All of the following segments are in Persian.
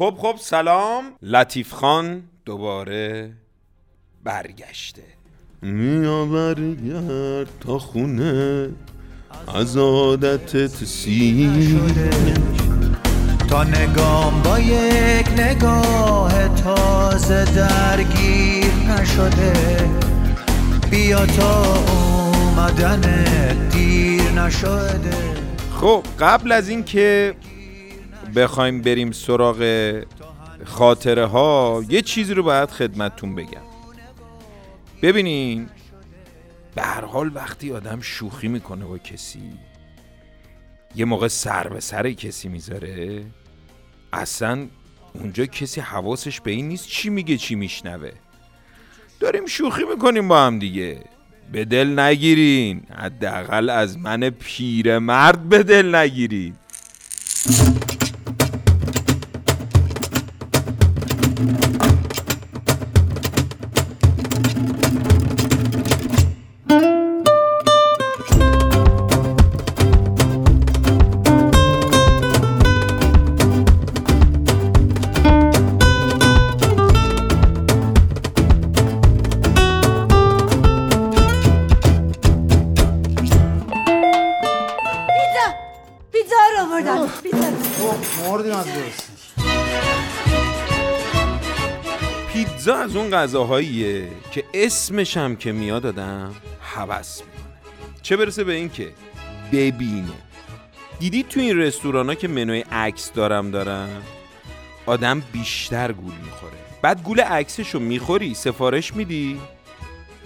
خب سلام. لطیف خان دوباره برگشته. میا برگرد تا خونه از عادتت سیره، تا نگام با یک نگاه تازه درگیر نشده، بیا تا اومدن دیر نشده. خب قبل از این که بخوایم بریم سراغ خاطره ها، یه چیزی رو باید خدمتتون بگم. ببینین به هر حال وقتی آدم شوخی میکنه با کسی، یه موقع سر به سر کسی میذاره، اصلا اونجا کسی حواسش به این نیست چی میگه چی میشنوه. داریم شوخی میکنیم با هم دیگه، به دل نگیرین، حداقل از من پیرمرد به دل نگیرین. پیتزا از اون غذاهاییه که اسمش هم که میاد آدم هوس میکنه، چه برسه به این که ببینه. دیدی تو این رستورانا که منوی عکس دارن آدم بیشتر گول میخوره، بعد گول عکسشو میخوری، سفارش میدی،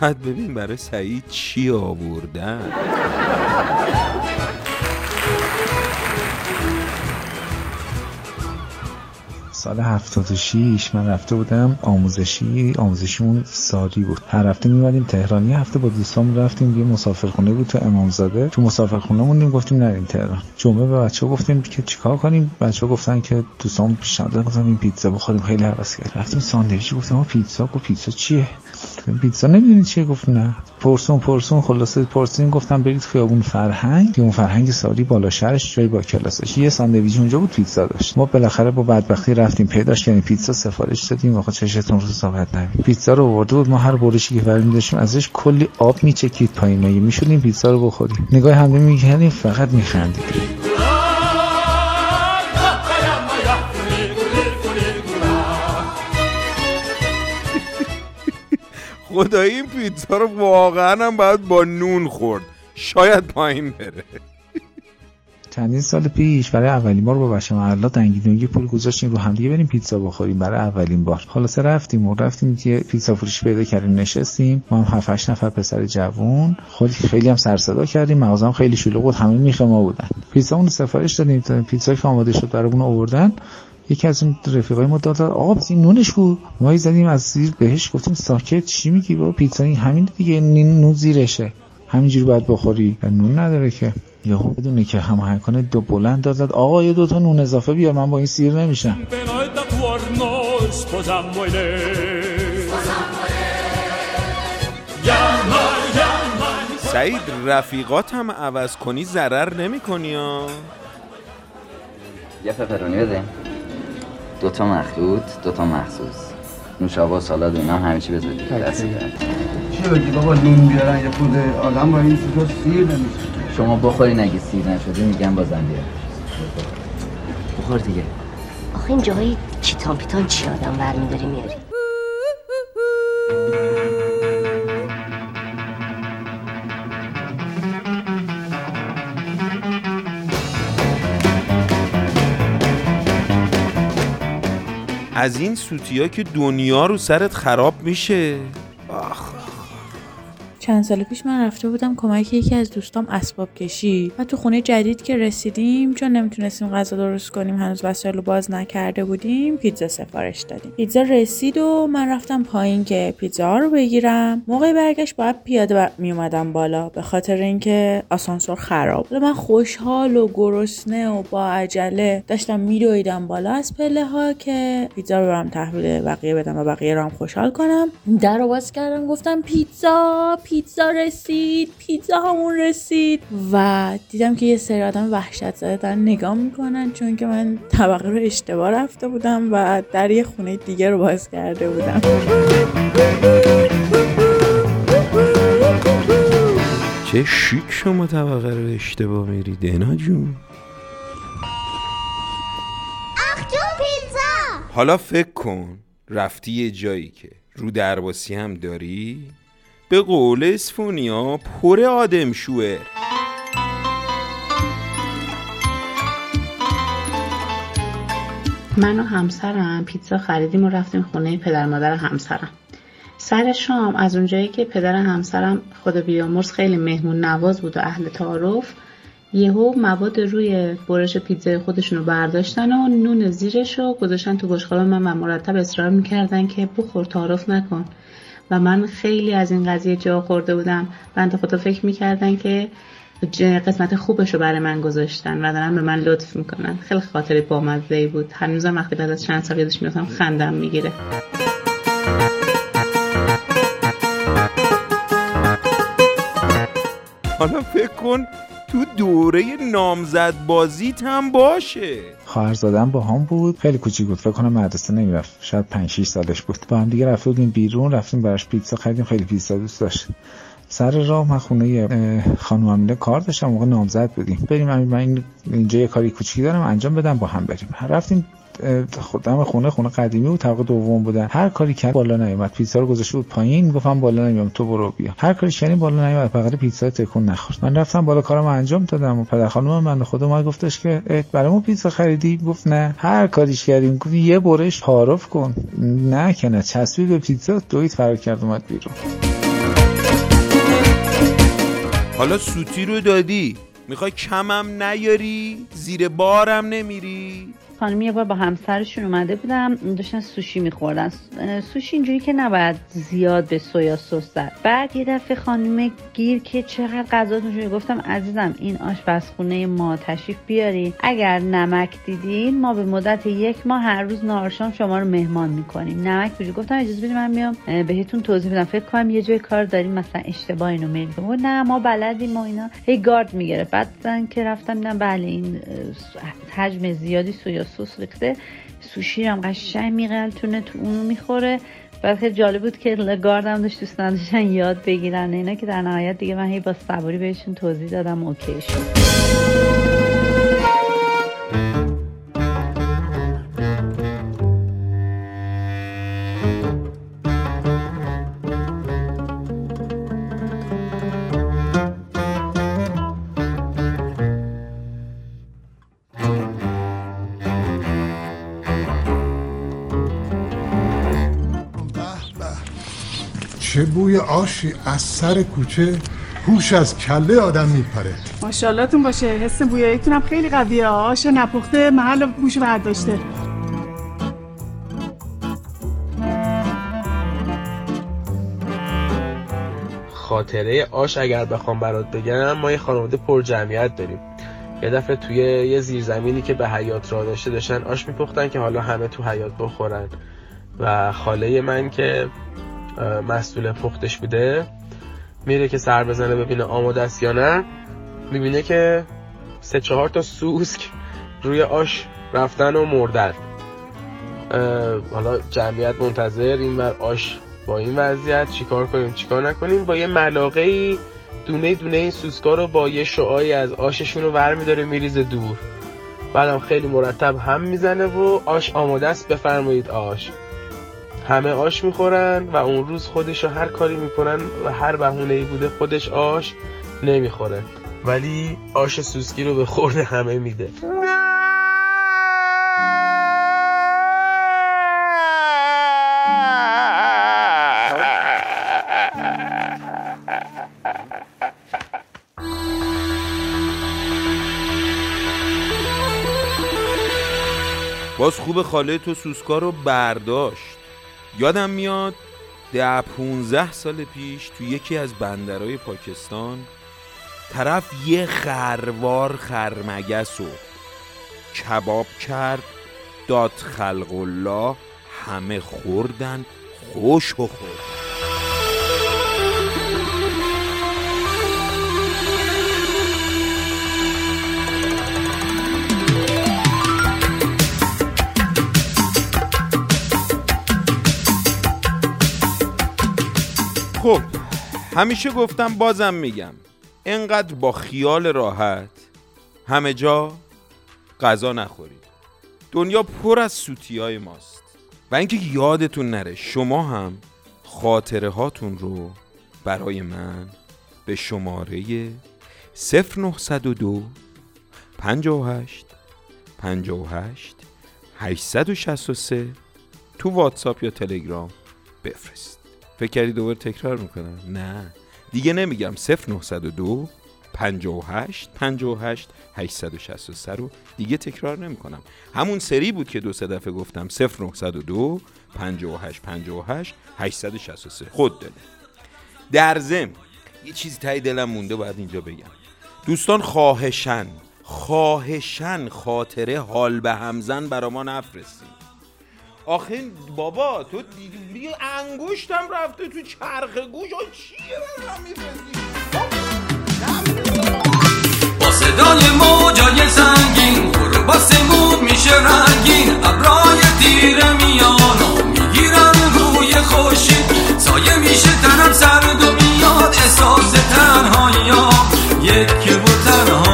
بعد ببین برای سعید چی آوردن. سال 76 من رفته بودم آموزشیمون ساری بود. هر هفته می‌رفتیم تهران، یه هفته با دوستام رفتیم یه مسافرخونه بود تو امامزاده. تو مسافرخونه موندیم، گفتیم نریم تهران. جمعه به بچه‌ها گفتیم که چیکار کنیم، بچه‌ها گفتن که دوستام پیشنهاد دادن این پیتزا بخوریم، خیلی هوس کردیم. رفتیم ساندویچ، گفتم ما پیتزا کو پیتزا چیه؟ پیتزا نمی‌دونی چیه؟ گفت نه. پرسون خلاصه پرسین، گفتم برید خیابون فرهنگ، خیابون فرهنگ ساری بالا شهرش، جای با کلاسش. یه ساندویچ اونجا بود پیتزا داشت. ما بالاخره با بدبختی رفتیم پیداش کردیم، پیتزا سفارش دادیم. آقا چشتون رو صحبت نمی. پیتزا رو آورده بود، ما هر برشی که برمی داشتیم ازش کلی آب میچکید پایین، ما میشدیم پیتزا رو بخوریم، نگاه هم نمی‌کردیم، فقط میخندیم. خدایی این پیتزا رو واقعا هم باید با نون خورد، شاید پایین بره. چندین سال پیش برای اولین بار با بچه‌ها محلات دنگیدونگی پول گذاشتیم رو هم دیگه بریم پیتزا بخوریم برای اولین بار. خلاصه رفتیم که پیتزا فروشی پیدا کردیم، نشستیم، ما هم 7 8 نفر پسر جوون، خیلی هم سر صدا کردیم، مغازم خیلی شلوغ بود، همه میخ ما بودن. پیتزامون رو سفارش دادیم، پیتزا که آماده شد برامون آوردن. یکی از اون رفیقای ما داد آب این نونش بود، ما زدیم از زیر بهش، گفتیم ساکت چی میگی بابا، پیتزا همین دیگه، نون زیرشه، همینجوری باید بخوری، نون نداره که. یهو بدونه که هماهنگ کنه دو بلند داد آقا یه دو تا نون اضافه بیار، من با این سیر نمیشم. سعید رفیقات هم عوض کنی ضرر نمی‌کنی ها. یه پپرونی بده، دو تا مخلوط، دو تا مخصوص، نوشابه، سالاد و اینا همه چی بذار دست کنه. چی بگی بابا، نون بیارن یه خود آدم با این سیرا سیر نمیشه. شما بخوری، نگه سیر نشده میگم بازم بیار، بخور دیگه. آخه این جاهایی چیتان پیتان چی آدم برمیداری میاری. از این سوتیا که دنیا رو سرت خراب میشه. آخ چند سال پیش من رفته بودم کمک یکی از دوستام اسباب کشی، و تو خونه جدید که رسیدیم چون نمیتونستیم غذا درست کنیم، هنوز وسایل رو باز نکرده بودیم، پیتزا سفارش دادیم. پیتزا رسید و من رفتم پایین که پیتزا رو بگیرم. موقع برگشت باید پیاده میومدم بالا، به خاطر اینکه آسانسور خراب بود. من خوشحال و گرسنه و با عجله داشتم میدویدم بالا از پله ها که پیتزا رو برام تحویل بقیه بدم و بقیه رو هم خوشحال کنم. در رو باز کردم، گفتم پیتزا پیتزا رسید، پیتزا همون رسید و دیدم که یه سری آدم وحشت زده دارن نگاه میکنن، چون که من طبقه رو اشتباه رفته بودم و در یه خونه دیگه رو باز کرده بودم. چه شیک شما طبقه رو اشتباه میرید دینا جون. آخ جون پیتزا. حالا فکر کن رفتی یه جایی که رو درباسی هم داری، به قول اسفونیا پر آدم شوئر. من و همسرم پیتزا خریدیم و رفتیم خونه پدر مادر همسرم. سر شام از اونجایی که پدر همسرم خدا بیامرز خیلی مهمون نواز بود و اهل تعارف، یهو مواد روی برش پیتزای خودشونو برداشتن و نون زیرشو گذاشتن تو بشقاب من و مرتب اصرار میکردن که بخور تعارف نکن و من خیلی از این قضیه جا خورده بودم. بنده خدا فکر میکردن که قسمت خوبشو برای من گذاشتن و دارن به من لطف میکنن. خیلی خاطره بامزه‌ای بود، هنوزم وقتی بعد از چند سال یادش میاد خندم میگیره. حالا فکر کن تو دوره نامزد بازیت هم باشه. خواهرزاده‌ام با هم بود، خیلی کوچیک بود، فکر کنم مدرسه نمیرفت، شاید 5-6 سالش بود. با هم دیگه رفته بودیم بیرون، رفتیم براش پیتزا خریدیم، خیلی پیتزا دوست داشت. سر راه من خونه خانم آمیله کار داشتم، موقع نامزد بودیم. بریم من اینجا یه کاری کوچیکی دارم انجام بدم، با هم بریم. رفتیم خودم خونه قدیمی بود، طبقه دوم بودن. هر کاری کرد بالا نیومد، پیتزا رو گذاشته بود پایین، گفتم بالا نمیام تو برو بیا. هر کاری کردیم بالا نیومد، فقط پیتزا تکون نخورد. من رفتم بالا کارم انجام دادم و پدر خانم من خودم گفتش که برامون پیتزا خریدی؟ گفت نه. هر کاریش کردیم گفت یه برش تعارف کن، نه که نه، چسبید به پیتزا، دویت فرار کرد اومد بیرون. حالا سوتی رو دادی، میخوای کمم نیاری، زیر بارم نمیری. خانمی یه بار با همسرشون اومده بودم، داشتن سوشی میخوردن، سوشی اینجوری که نباید زیاد به سویا سس زد. بعد یه دفعه خانم گیر که چقدر غذاتون شده. گفتم عزیزم این آشپزخونه ما، تشریف بیارین، اگر نمک دیدین ما به مدت 1 ماه هر روز نهارشام شما رو مهمان میکنیم. نمک بجو. گفتم اجازه بدید من میام بهتون توضیح بدم، فکر کنم یه جای کار داریم مثلا اشتباه اینو میگم. نه ما بلدیم ما اینا. هی گارد میگرفت. بعدن که رفتم دیدم بله این حجم زیادی سویا سس ریخته، سوشی هم قشنگ میقلتونه تو اونو میخوره. بعد خیلی جالب بود که گاردم داشت دوست نداشتن یاد بگیرن اینا، که در نهایت دیگه من هی با صبوری بهشون توضیح دادم اوکی شد. چه بوی آشی از سر کوچه، هوش از کله آدم میپره. ماشاءاللهتون باشه، حس بویاییتون هم خیلی قویه. آش نپخته محل بوش برداشته. خاطره آش اگر بخوام برات بگم، ما یه خانواده پر جمعیت داریم. یه دفعه توی یه زیرزمینی که به حیاط راه داشته داشتن آش میپختن که حالا همه تو حیاط بخورن و خاله من که مسئول پختش بوده میره که سر بزنه ببینه آماده است یا نه، میبینه که 3-4 تا سوسک روی آش رفتن و مردن. حالا جمعیت منتظر این بر آش با این وضعیت چیکار کنیم چیکار نکنیم. با یه ملاقه‌ای دونه این سوسکا رو با یه شعاعی از آششون رو ور میداره میریزه دور، بعدم خیلی مرتب هم میزنه و آش آماده است بفرمایید آش. همه آش میخورن و اون روز خودش رو هر کاری میکنن و هر بهونه‌ای بوده خودش آش نمیخوره، ولی آش سوسکی رو به خورد همه میده. باز خوب خاله تو سوسکا رو برداشت. یادم میاد 10-15 سال پیش تو یکی از بندرهای پاکستان طرف یه خروار خرمگس رو کباب کرد، داد خلق الله، همه خوردن، خوش بخورد. خب همیشه گفتم بازم میگم، اینقدر با خیال راحت همه جا غذا نخورید. دنیا پر از سوتیای ماست و اینکه یادتون نره شما هم خاطره هاتون رو برای من به شماره 0902 58 58 863 تو واتساپ یا تلگرام بفرست. فکر کردی دوباره تکرار میکنم؟ نه دیگه نمیگم. 0902 58 58 863 رو دیگه تکرار نمیکنم. همون سری بود که 2 دفعه گفتم 0902 58 58 863. خود دل در ضمن یه چیز ته دلم مونده باید اینجا بگم. دوستان خواهشن خاطره حال به همزن برا ما نفرستیم. آخه بابا تو دیگه انگشتم رفته تو چرخ گوش. آخه چیه برام میفرستی؟ با صدای موجای زنگین برو با سموم میشه رنگین، ابرای تیره میانو میگیرن روی خوشی، سایه میشه تنم سرد و میاد احساس تنهایی ها، یکی و تنها